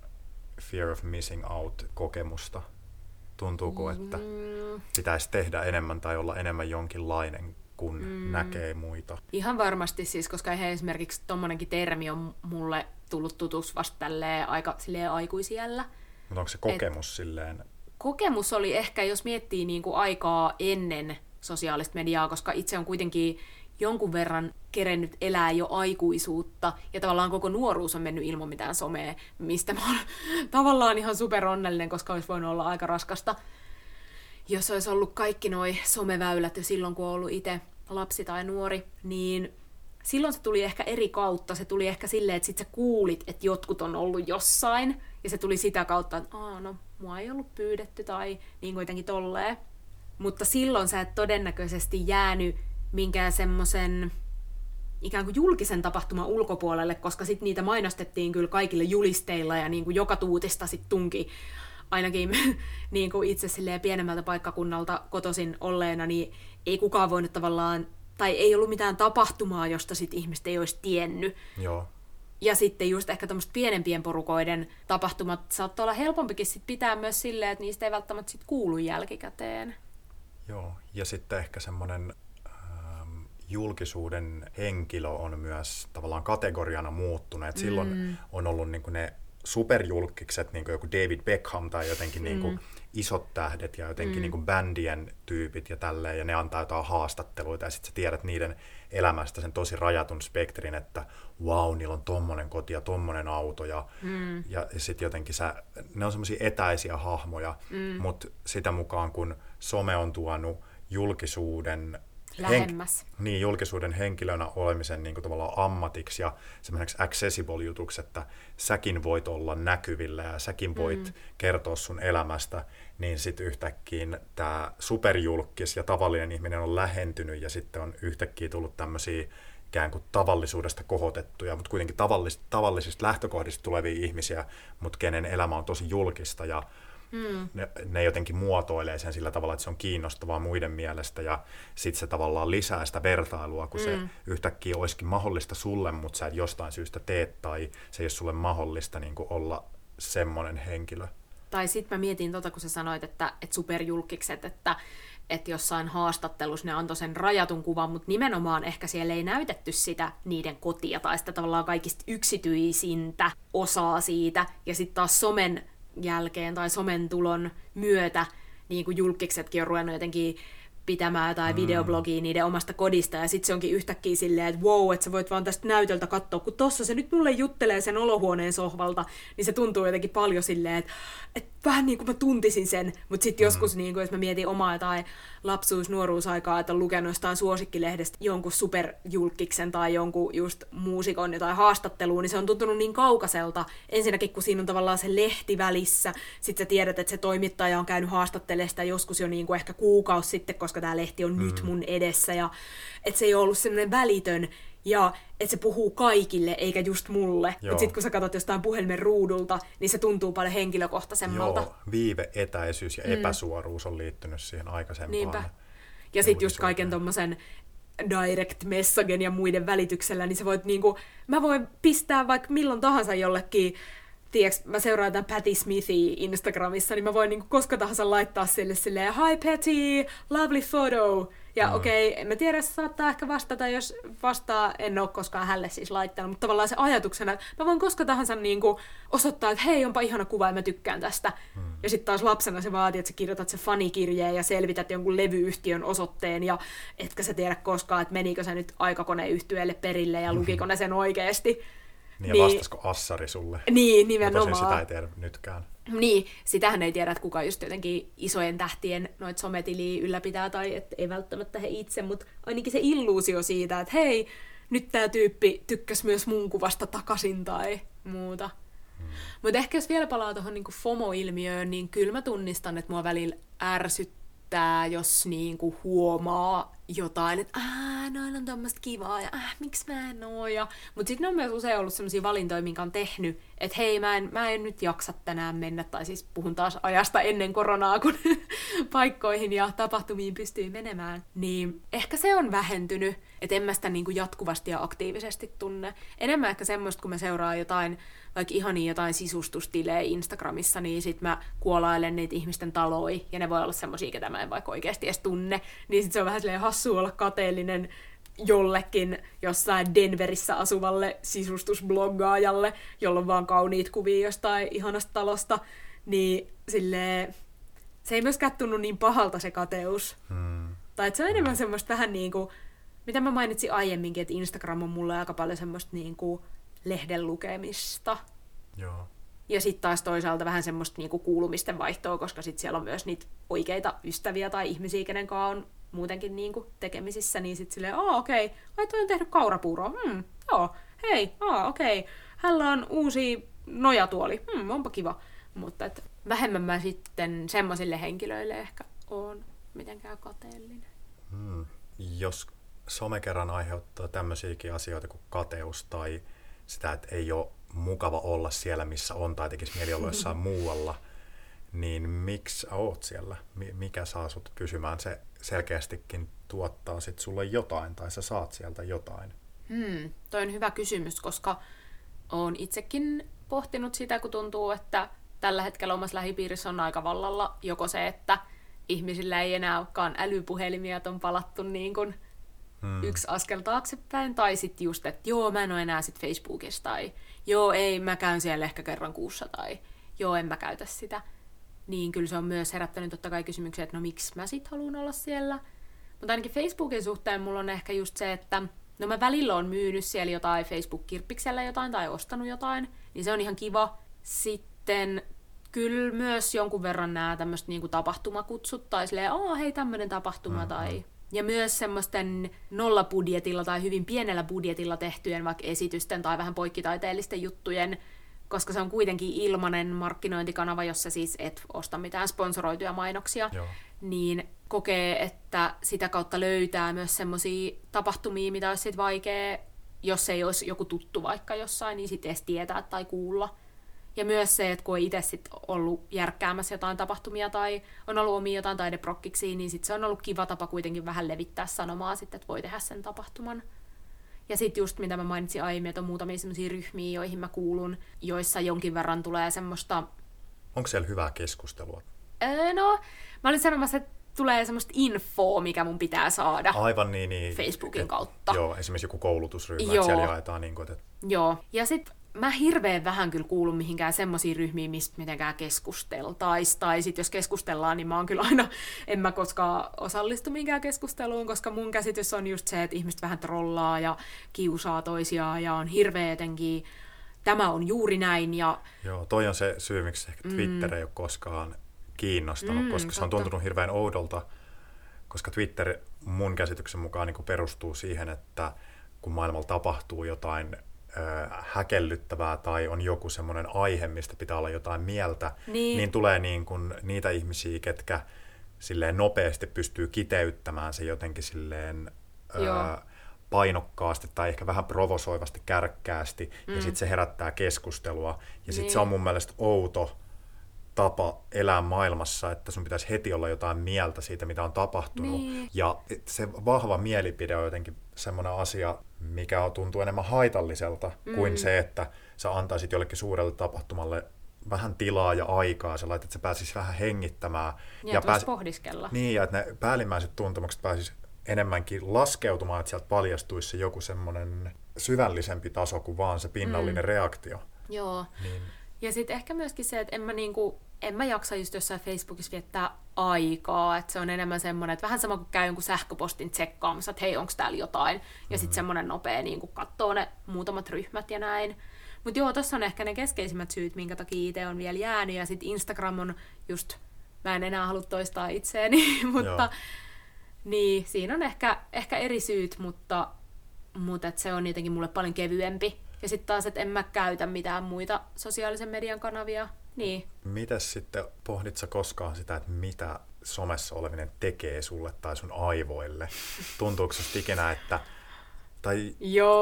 fear of missing out -kokemusta? Tuntuuko, että pitäisi tehdä enemmän tai olla enemmän jonkinlainen, kun näkee muita? Ihan varmasti siis, koska eihän esimerkiksi tommonenkin termi on mulle tullut tutuksi vasta tälleen aika silleen aikuisiällä. Mutta onko se kokemus silleen? Kokemus oli ehkä, jos miettii niinku aikaa ennen sosiaalista mediaa, koska itse on kuitenkin jonkun verran kerennyt elää jo aikuisuutta, ja tavallaan koko nuoruus on mennyt ilman mitään somea, mistä mä oon tavallaan ihan superonnellinen, koska olisi voinut olla aika raskasta, jos olisi ollut kaikki noi someväylät jo silloin, kun on ollut itse lapsi tai nuori, niin silloin se tuli ehkä eri kautta, se tuli ehkä silleen, että sit sä kuulit, että jotkut on ollut jossain, ja se tuli sitä kautta, että no, mua ei ollut pyydetty, tai niin kuitenkin tolleen, mutta silloin sä et todennäköisesti jäänyt minkään semmoisen ikään kuin julkisen tapahtuman ulkopuolelle, koska sitten niitä mainostettiin kyllä kaikille julisteilla ja niin kuin joka tuutista sitten tunki. Ainakin niin kuin itse silleen pienemmältä paikkakunnalta kotoisin olleena, niin ei kukaan voinut tavallaan, tai ei ollut mitään tapahtumaa, josta sitten ihmiset ei olisi tiennyt. Joo. Ja sitten just ehkä tämmöiset pienempien porukoiden tapahtumat saattoi olla helpompikin sit pitää myös silleen, että niistä ei välttämättä sit kuulu jälkikäteen. Joo, ja sitten ehkä semmoinen julkisuuden henkilö on myös tavallaan kategoriana muuttunut. Et silloin on ollut niinku ne superjulkikset, niinku joku David Beckham tai jotenkin niinku isot tähdet ja jotenkin niinku bändien tyypit ja tälleen, ja ne antaa jotain haastatteluita ja sitten sä tiedät niiden elämästä sen tosi rajatun spektrin, että vau, niillä on tommonen koti ja tommonen auto ja sitten jotenkin ne on semmoisia etäisiä hahmoja, mutta sitä mukaan kun some on tuonut julkisuuden lähemmäs. Niin, julkisuuden henkilönä olemisen niin kuin tavallaan ammatiksi ja semmoiseksi accessible-jutuksi, että säkin voit olla näkyvillä ja säkin voit kertoa sun elämästä, niin sitten yhtäkkiä tämä superjulkkis ja tavallinen ihminen on lähentynyt ja sitten on yhtäkkiä tullut tämmöisiä ikään kuin tavallisuudesta kohotettuja, mutta kuitenkin tavallisista lähtökohdista tulevia ihmisiä, mutta kenen elämä on tosi julkista ja ne jotenkin muotoilee sen sillä tavalla, että se on kiinnostavaa muiden mielestä ja sitten se tavallaan lisää sitä vertailua, kun se yhtäkkiä olisikin mahdollista sulle, mutta sä et jostain syystä teet tai se ei ole sulle mahdollista niin kuin olla semmoinen henkilö. Tai sitten mä mietin kun sä sanoit, että superjulkikset, että jossain haastattelussa ne antoi sen rajatun kuvan, mutta nimenomaan ehkä siellä ei näytetty sitä niiden kotia tai sitä tavallaan kaikista yksityisintä osaa siitä ja sitten taas somen jälkeen tai somen tulon myötä niin kuin julkiksetkin on ruvennut jotenkin pitämään jotain videoblogia niiden omasta kodista ja sitten se onkin yhtäkkiä silleen, että wow, että sä voit vaan tästä näytöltä katsoa, kun tossa se nyt mulle juttelee sen olohuoneen sohvalta, niin se tuntuu jotenkin paljon silleen, että vähän niin kuin mä tuntisin sen, mutta sitten joskus niin kuin, jos mä mietin omaa tai lapsuus-nuoruusaikaa, että on lukenut jostain suosikkilehdestä jonkun superjulkiksen tai jonkun just muusikon jotain haastatteluun, niin se on tuntunut niin kaukaiselta. Ensinnäkin, kun siinä on tavallaan se lehti välissä, sitten sä tiedät, että se toimittaja on käynyt haastattelemaan sitä joskus jo niin kuin ehkä kuukausi sitten, koska tämä lehti on nyt mun edessä, ja että se ei ole ollut semmoinen välitön, ja että se puhuu kaikille, eikä just mulle. Mutta sitten kun sä katsot jostain puhelimen ruudulta, niin se tuntuu paljon henkilökohtaisemmalta. Joo, viive-etäisyys ja epäsuoruus on liittynyt siihen aikaisempaan. Niinpä. Ja sitten just kaiken tommosen direct messagen ja muiden välityksellä, niin sä voit niinku, mä voin pistää vaikka milloin tahansa jollekin, tiiäks, mä seuraan tämän Patti Smithia Instagramissa, niin mä voin niinku koska tahansa laittaa sille silleen, hi Patti, lovely photo, ja okei, en mä tiedä, se saattaa ehkä vastata, jos vastaa, en oo koskaan hälle siis laittanut, mutta tavallaan se ajatuksena, että mä voin koska tahansa niinku osoittaa, että hei, onpa ihana kuva ja mä tykkään tästä. Ja sitten taas lapsena se vaatii, että sä kirjoitat se fanikirjeen ja selvität jonkun levyyhtiön osoitteen ja etkä sä tiedä koskaan, että menikö se nyt aikakoneyhtiölle perille ja lukiko ne sen oikeesti. Niin, ja vastasko assari sulle? Niin, nimenomaan. Tosin sitä ei tiedä nytkään. Niin, sitähän ei tiedä, että kuka just jotenkin isojen tähtien noita sometiliä ylläpitää, tai et ei välttämättä he itse, mutta ainakin se illuusio siitä, että hei, nyt tää tyyppi tykkäs myös mun kuvasta takaisin tai muuta. Mutta ehkä jos vielä palaa tuohon niinku FOMO-ilmiöön, niin kyllä mä tunnistan, että mua välillä ärsyttää, jos niinku huomaa jotain, että noilla on tämmöistä kivaa ja miksi mä en oo. Mutta sitten on myös usein ollut sellaisia valintoja, minkä on tehnyt, että hei, mä en nyt jaksa tänään mennä, tai siis puhun taas ajasta ennen koronaa, kun paikkoihin ja tapahtumiin pystyy menemään. Niin ehkä se on vähentynyt, että en mä sitä niinku jatkuvasti ja aktiivisesti tunne. Enemmän ehkä semmoista, kun mä seuraan jotain, vaikka ihania jotain sisustustilejä Instagramissa, niin sit mä kuolailen niitä ihmisten taloja, ja ne voi olla semmosia, ketä mä en vaikka oikeasti edes tunne, niin sit se on vähän silleen hassua olla kateellinen jollekin jossain Denverissä asuvalle sisustusbloggaajalle, jolla on vaan kauniit kuvia jostain ihanasta talosta, niin silleen se ei myöskään tunnu niin pahalta se kateus. Tai että se on enemmän semmoista vähän niinku, mitä mä mainitsin aiemminkin, että Instagram on mulle aika paljon semmoista niinku lehden lukemista. Joo. Ja sitten taas toisaalta vähän semmoista niinku kuulumisten vaihtoa, koska sit siellä on myös niitä oikeita ystäviä tai ihmisiä, kenen kanssa on muutenkin niinku tekemisissä, niin sitten silleen, okei, ai toi on tehnyt kaurapuuroa, joo, hei, okei, hänellä on uusi nojatuoli, onpa kiva. Mutta et vähemmän mä sitten semmoisille henkilöille ehkä oon mitenkään kateellinen. Jos some kerran aiheuttaa tämmöisiäkin asioita kuin kateus tai sitä, että ei ole mukava olla siellä, missä on, tai tekisi mieli olla jossain muualla, niin miksi oot siellä? Mikä saa sut pysymään? Se selkeästikin tuottaa sit sulle jotain, tai sä saat sieltä jotain. Toi on hyvä kysymys, koska oon itsekin pohtinut sitä, kun tuntuu, että tällä hetkellä omassa lähipiirissä on aika vallalla joko se, että ihmisillä ei enää olekaan älypuhelimia, että on palattu niin kuin yksi askel taaksepäin, tai sitten just, että joo, mä en ole enää sit Facebookissa, tai joo, ei, mä käyn siellä ehkä kerran kuussa, tai joo, en mä käytä sitä. Niin kyllä se on myös herättänyt totta kai kysymyksiä, että no miksi mä sit haluan olla siellä. Mutta ainakin Facebookin suhteen mulla on ehkä just se, että no mä välillä on myynyt siellä jotain Facebook-kirppiksellä jotain tai ostanut jotain, niin se on ihan kiva. Sitten kyllä myös jonkun verran nää tämmöset niinku tapahtumakutsut tai silleen, hei tämmönen tapahtuma tai... Ja myös semmoisten nollabudjetilla tai hyvin pienellä budjetilla tehtyjen vaikka esitysten tai vähän poikkitaiteellisten juttujen, koska se on kuitenkin ilmainen markkinointikanava, jossa siis et osta mitään sponsoroituja mainoksia, niin kokee, että sitä kautta löytää myös semmoisia tapahtumia, mitä olisi vaikea, jos ei olisi joku tuttu vaikka jossain, niin sitten edes tietää tai kuulla. Ja myös se, että kun on itse sit ollut järkkäämässä jotain tapahtumia tai on ollut omia jotain taideprokkiksi, niin sit se on ollut kiva tapa kuitenkin vähän levittää sanomaa, sit, että voi tehdä sen tapahtuman. Ja sitten just mitä mä mainitsin aiemmin, että on muutamia sellaisia ryhmiä, joihin mä kuulun, joissa jonkin verran tulee semmoista... Onko siellä hyvää keskustelua? No, mä olin sanomassa, että tulee semmoista infoa, mikä mun pitää saada. Aivan niin. Facebookin kautta. Joo, esimerkiksi joku koulutusryhmä, että siellä jaetaan niin kuin... Että... Joo, ja sitten... Mä hirveän vähän kyllä kuulun mihinkään semmoisiin ryhmiin, mistä mitenkään keskusteltaisiin. Tai sit jos keskustellaan, niin mä oon kyllä aina, en mä koskaan osallistu mihinkään keskusteluun, koska mun käsitys on just se, että ihmiset vähän trollaa ja kiusaa toisiaan ja on hirveä jotenkin, tämä on juuri näin. Ja... Joo, toi on se syy, miksi ehkä Twitter ei ole koskaan kiinnostanut, koska se on tuntunut hirveän oudolta, koska Twitter mun käsityksen mukaan niin kuin perustuu siihen, että kun maailmalla tapahtuu jotain häkellyttävää tai on joku semmoinen aihe, mistä pitää olla jotain mieltä, niin tulee niin kuin niitä ihmisiä, ketkä silleen nopeasti pystyy kiteyttämään se jotenkin silleen painokkaasti tai ehkä vähän provosoivasti, kärkkäästi, ja sitten se herättää keskustelua. Ja sitten se on mun mielestä outo tapa elää maailmassa, että sun pitäisi heti olla jotain mieltä siitä, mitä on tapahtunut. Niin. Ja se vahva mielipide on jotenkin semmoinen asia, mikä tuntuu enemmän haitalliselta kuin se, että sä antaisit jollekin suurelle tapahtumalle vähän tilaa ja aikaa, sillä että se pääsisi vähän hengittämään. Ja että vois pohdiskella. Niin, ja että ne päällimmäiset tuntemukset pääsis enemmänkin laskeutumaan, että sieltä paljastuisi se joku semmoinen syvällisempi taso kuin vaan se pinnallinen reaktio. Joo. Niin. Ja sitten ehkä myöskin se, että en mä jaksa just jossain Facebookissa viettää aikaa, että se on enemmän semmoinen, että vähän sama kuin käy jonkun sähköpostin tsekkaamassa, että hei, onko täällä jotain, ja sitten semmoinen nopea niin kuin katsoo ne muutamat ryhmät ja näin. Mutta joo, tossa on ehkä ne keskeisimmät syyt, minkä takia itse on vielä jäänyt, ja sitten Instagram on just, mä en enää halua toistaa itseäni, mutta niin, siinä on ehkä eri syyt, mutta se on jotenkin mulle paljon kevyempi. Ja sitten taas, että en mä käytä mitään muita sosiaalisen median kanavia. Niin. Mitäs sitten, pohdit sä koskaan sitä, että mitä somessa oleminen tekee sulle tai sun aivoille? Tuntuuko susta ikinä, että... Tai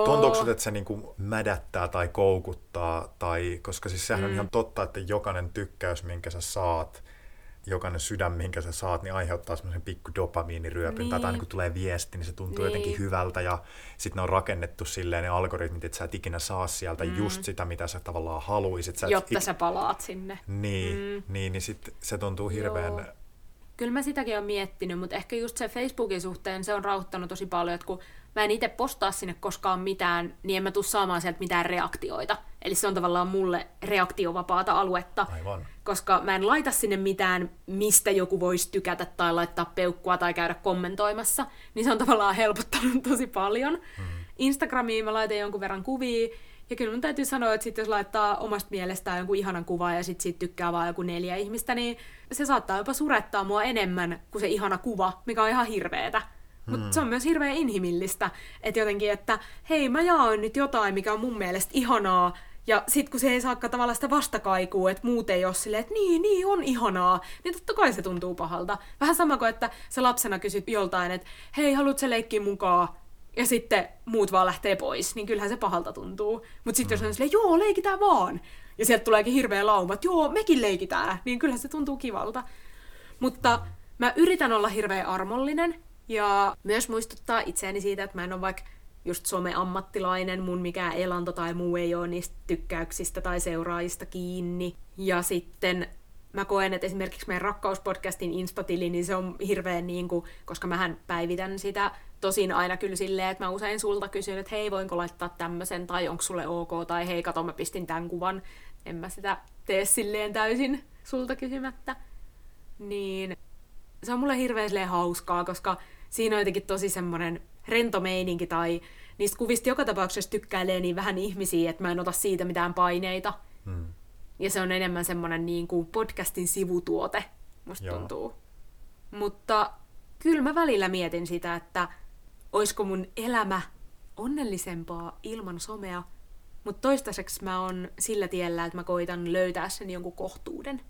tuntuuko sulle, että se niinku mädättää tai koukuttaa? Tai, koska siis sehän on ihan totta, että jokainen tykkäys, minkä sä saat, jokainen sydän, minkä sä saat, niin aiheuttaa semmoisen pikku dopamiiniryöpyn. Niin. Tai niin kun tulee viesti, niin se tuntuu jotenkin hyvältä. Ja sitten ne on rakennettu silleen ne algoritmit, että sä et ikinä saa sieltä just sitä, mitä sä tavallaan haluisit. Jotta sä palaat sinne. Niin, niin sit se tuntuu hirveän... Joo. Kyllä mä sitäkin olen miettinyt, mutta ehkä just se Facebookin suhteen se on rauhoittanut tosi paljon, että kun mä en itse postaa sinne koskaan mitään, niin en mä tule saamaan sieltä mitään reaktioita. Eli se on tavallaan mulle reaktiovapaata aluetta, koska mä en laita sinne mitään, mistä joku voisi tykätä tai laittaa peukkua tai käydä kommentoimassa, niin se on tavallaan helpottanut tosi paljon. Instagramiin mä laitan jonkun verran kuvia, ja kyllä mun täytyy sanoa, että sit jos laittaa omasta mielestään jonkun ihanan kuvan ja sit siitä tykkää vaan joku 4 ihmistä, niin se saattaa jopa surettaa mua enemmän kuin se ihana kuva, mikä on ihan hirveetä. Mutta se on myös hirveän inhimillistä, että jotenkin, että hei, mä jaoin nyt jotain, mikä on mun mielestä ihanaa, ja sit kun se ei saakaan tavallaan sitä vastakaikua, että muuten ei ole silleen, että niin, on ihanaa, niin totta kai se tuntuu pahalta. Vähän sama kuin, että sä lapsena kysyt joltain, että hei, haluatko leikkiä mukaan? Ja sitten muut vaan lähtee pois, niin kyllähän se pahalta tuntuu. Mutta sitten jos on silleen, joo, leikitään vaan, ja sieltä tuleekin hirveä lauma, että joo, mekin leikitään, niin kyllähän se tuntuu kivalta. Mutta mä yritän olla hirveän armollinen, ja myös muistuttaa itseäni siitä, että mä en ole vaikka just someammattilainen, mun mikään elanto tai muu ei ole niistä tykkäyksistä tai seuraajista kiinni. Ja sitten mä koen, että esimerkiksi meidän rakkauspodcastin instatili, niin se on hirveän niin kuin, koska mähän päivitän sitä tosin aina kyllä silleen, että mä usein sulta kysyn, että hei, voinko laittaa tämmösen, tai onko sulle ok, tai hei, kato, mä pistin tämän kuvan. En mä sitä tee silleen täysin sulta kysymättä. Niin se on mulle hirveän silleen hauskaa, koska siinä on jotenkin tosi semmoinen rento meininki, tai niistä kuvista joka tapauksessa tykkäilee niin vähän ihmisiä, että mä en ota siitä mitään paineita. Ja se on enemmän semmoinen niin kuin podcastin sivutuote, musta tuntuu. Mutta kyllä mä välillä mietin sitä, että oisko mun elämä onnellisempaa ilman somea, mutta toistaiseksi mä oon sillä tiellä, että mä koitan löytää sen jonkun kohtuuden.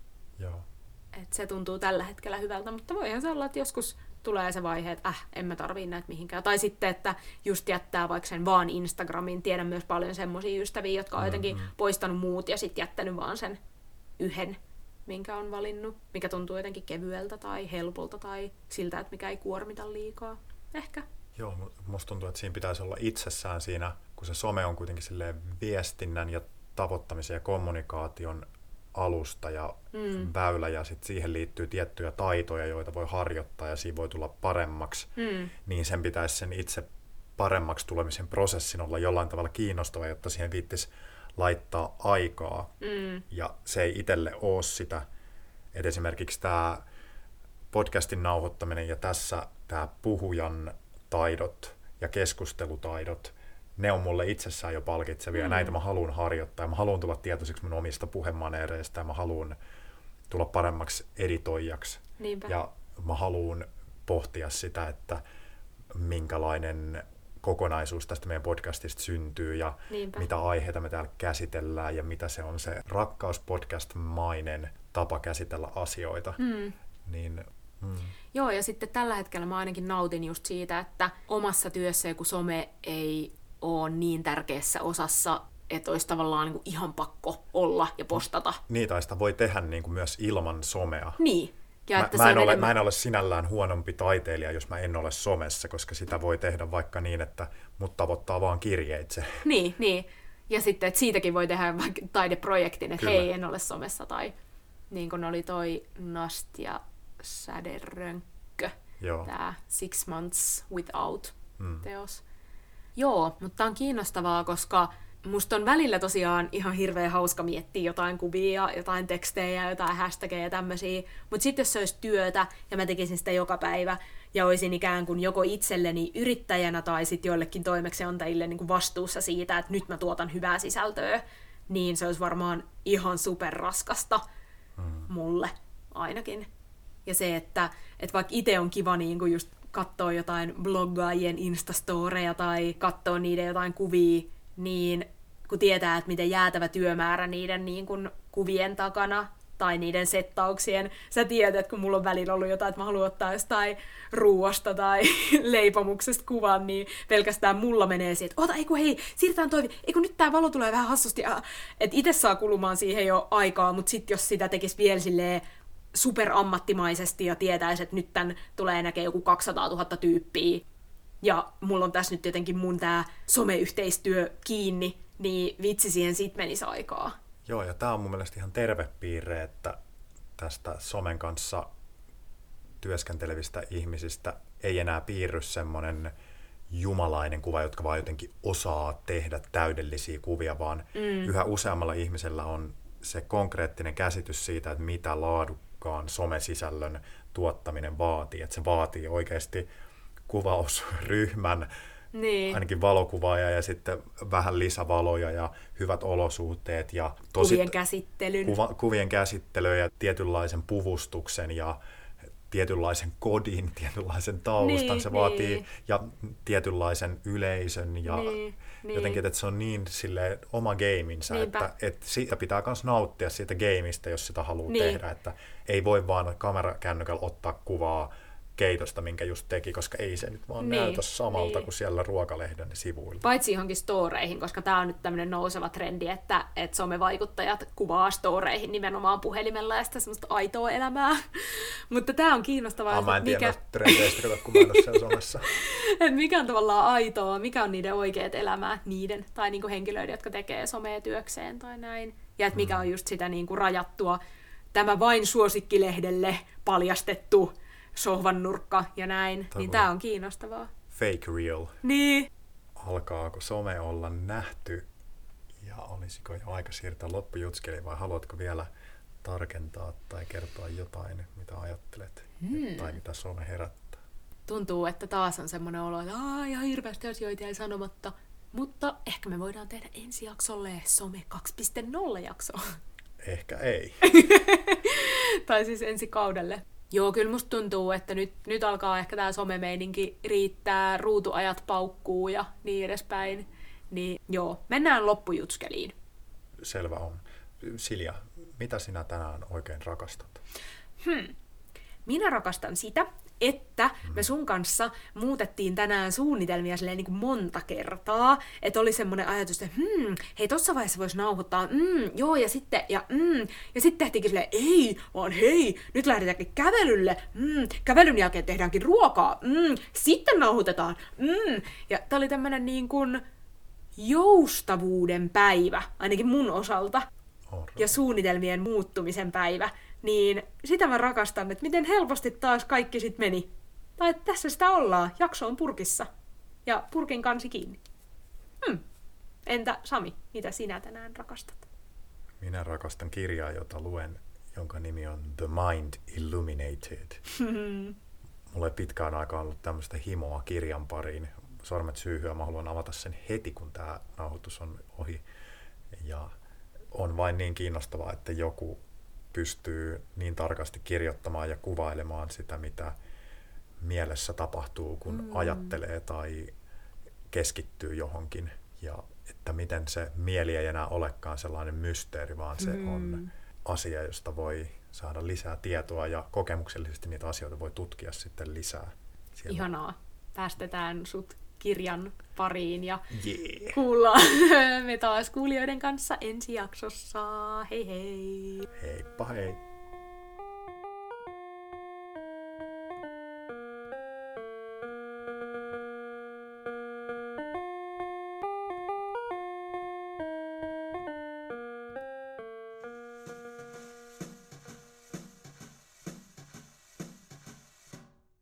Et se tuntuu tällä hetkellä hyvältä, mutta voihan se olla, että joskus tulee se vaihe, että en mä tarvii näitä mihinkään. Tai sitten, että just jättää vaikka sen vaan Instagramin. Tiedän myös paljon semmoisia ystäviä, jotka on jotenkin poistanut muut ja sitten jättänyt vaan sen yhden, minkä on valinnut. Mikä tuntuu jotenkin kevyeltä tai helpolta tai siltä, että mikä ei kuormita liikaa. Ehkä. Joo, musta tuntuu, että siinä pitäisi olla itsessään siinä, kun se some on kuitenkin silleen viestinnän ja tavoittamisen ja kommunikaation alusta ja väylä, ja sit siihen liittyy tiettyjä taitoja, joita voi harjoittaa, ja siinä voi tulla paremmaksi, niin sen pitäisi sen itse paremmaksi tulemisen prosessin olla jollain tavalla kiinnostava, jotta siihen viittisi laittaa aikaa. Ja se ei itselle ole sitä. Et esimerkiksi tämä podcastin nauhoittaminen ja tässä tämä puhujan taidot ja keskustelutaidot, ne on mulle itsessään jo palkitsevia, näitä mä haluan harjoittaa, mä haluan tulla tietoiseksi mun omista puhemaneereista, ja mä haluan tulla paremmaksi editoijaksi. Niinpä. Ja mä haluan pohtia sitä, että minkälainen kokonaisuus tästä meidän podcastista syntyy, ja Niinpä. Mitä aiheita me täällä käsitellään, ja mitä se on se rakkauspodcast-mainen tapa käsitellä asioita. Niin... Joo, ja sitten tällä hetkellä mä ainakin nautin just siitä, että omassa työssä joku some ei ole niin tärkeässä osassa, että olisi tavallaan niin kuin ihan pakko olla ja postata. Niin, tai sitä voi tehdä niin kuin myös ilman somea. Niin. Ja mä en ole sinällään huonompi taiteilija, jos mä en ole somessa, koska sitä voi tehdä vaikka niin, että mut tavoittaa vaan kirjeitse. Niin, niin. Ja sitten, että siitäkin voi tehdä vaikka taideprojektin, että hei, en ole somessa. Tai niin kuin oli toi Nastja Säder-Rönkkö, tämä Six Months Without teos. Joo, mutta tämä on kiinnostavaa, koska musta on välillä tosiaan ihan hirveän hauska miettiä jotain kuvia, jotain tekstejä, jotain hashtageja ja tämmöisiä. Mutta sitten jos se olisi työtä ja mä tekisin sitä joka päivä ja olisin ikään kuin joko itselleni yrittäjänä tai sitten joillekin toimeksiantajille niin kuin vastuussa siitä, että nyt mä tuotan hyvää sisältöä, niin se olisi varmaan ihan superraskasta mulle ainakin. Ja se, että vaikka itse on kiva niin kuin just katsoa jotain bloggaajien instastoreja tai katsoa niiden jotain kuvia, niin kun tietää, että miten jäätävä työmäärä niiden niin kun, kuvien takana tai niiden settauksien, sä tiedät, että kun mulla on välillä ollut jotain, että mä haluan ottaa jostain ruuasta tai leipomuksesta kuvan, niin pelkästään mulla menee siihen, että hei, siirretään toi, nyt tää valo tulee vähän hassusti, että itse saa kulumaan siihen jo aikaa, mutta sit jos sitä tekisi vielä silleen superammattimaisesti ja tietäisi, että nyt tän tulee näkee joku 200 000 tyyppiä, ja mulla on tässä nyt jotenkin mun tää someyhteistyö kiinni, niin vitsi siihen sit menisi aikaa. Joo, ja tää on mun mielestä ihan terve piirre, että tästä somen kanssa työskentelevistä ihmisistä ei enää piirry semmonen jumalainen kuva, jotka vaan jotenkin osaa tehdä täydellisiä kuvia, vaan yhä useammalla ihmisellä on se konkreettinen käsitys siitä, että mitä laadukkaan somesisällön tuottaminen vaatii. Että se vaatii oikeasti kuvausryhmän, ainakin valokuvaaja ja sitten vähän lisävaloja ja hyvät olosuhteet. Ja kuvien käsittelyä ja tietynlaisen puvustuksen ja tietynlaisen kodin, tietynlaisen taustan. Niin, se vaatii ja tietynlaisen yleisön ja jotenkin, että se on niin silleen oma gameinsa, että siitä pitää myös nauttia siitä gameista, jos sitä haluaa tehdä. Että ei voi vaan kamerakännykällä ottaa kuvaa keitosta, minkä just teki, koska ei se nyt vaan näytä samalta kuin siellä ruokalehden sivuilla. Paitsi johonkin storeihin, koska tämä on nyt tämmöinen nouseva trendi, että somevaikuttajat kuvaa storeihin nimenomaan puhelimella ja sitä semmoista aitoa elämää. Mutta tämä on kiinnostavaa. Mä en tiedä trendeistä, kun mä en ole siellä somessa. Mikä on tavallaan aitoa, mikä on niiden oikeat elämää, niiden tai niinku henkilöiden, jotka tekee somea työkseen tai näin. Ja että mikä on just sitä niinku rajattua, tämä vain suosikkilehdelle paljastettu sohvan nurkka ja näin, niin tää on kiinnostavaa. Fake real. Niin. Alkaako some olla nähty ja olisiko jo aika siirtää loppujutskeliin vai haluatko vielä tarkentaa tai kertoa jotain, mitä ajattelet tai mitä some herättää? Tuntuu, että taas on semmoinen olo, että ihan hirveästi asioita ei sanomatta, mutta ehkä me voidaan tehdä ensi jaksolle some 2.0 jakso. Ehkä ei. Tai siis ensi kaudelle. Joo, kyllä musta tuntuu, että nyt alkaa ehkä tää somemeininki riittää, ruutuajat paukkuu ja niin edespäin. Niin joo, mennään loppujutskeliin. Selvä on. Silja, mitä sinä tänään oikein rakastat? Minä rakastan sitä, että me sun kanssa muutettiin tänään suunnitelmia silleen niin kuin monta kertaa. Että oli semmoinen ajatus, että hei, tossa vaiheessa voisi nauhoittaa, joo, ja sitten tehtiinkin silleen, ei, vaan hei, nyt lähdetäänkin kävelylle, kävelyn jälkeen tehdäänkin ruokaa, sitten nauhoitetaan, Ja tää oli tämmönen niin kuin joustavuuden päivä, ainakin mun osalta, ja suunnitelmien muuttumisen päivä. Niin sitä mä rakastan, että miten helposti taas kaikki sit meni. Tai tässä sitä ollaan, jakso on purkissa. Ja purkin kansi kiinni. Entä Sami, mitä sinä tänään rakastat? Minä rakastan kirjaa, jota luen, jonka nimi on The Mind Illuminated. Mulla ei pitkään aikaan ollut tämmöistä himoa kirjan pariin. Sormet syyhyä, mä haluan avata sen heti, kun tää nauhoitus on ohi. Ja on vain niin kiinnostavaa, että joku pystyy niin tarkasti kirjoittamaan ja kuvailemaan sitä, mitä mielessä tapahtuu, kun ajattelee tai keskittyy johonkin. Ja että miten se mieli ei enää olekaan sellainen mysteeri, vaan se on asia, josta voi saada lisää tietoa ja kokemuksellisesti niitä asioita voi tutkia sitten lisää. Siellä. Ihanaa. Päästetään sut kirjan pariin ja kuullaan me taas kuulijoiden kanssa ensi jaksossa. Hei hei! Heippa hei!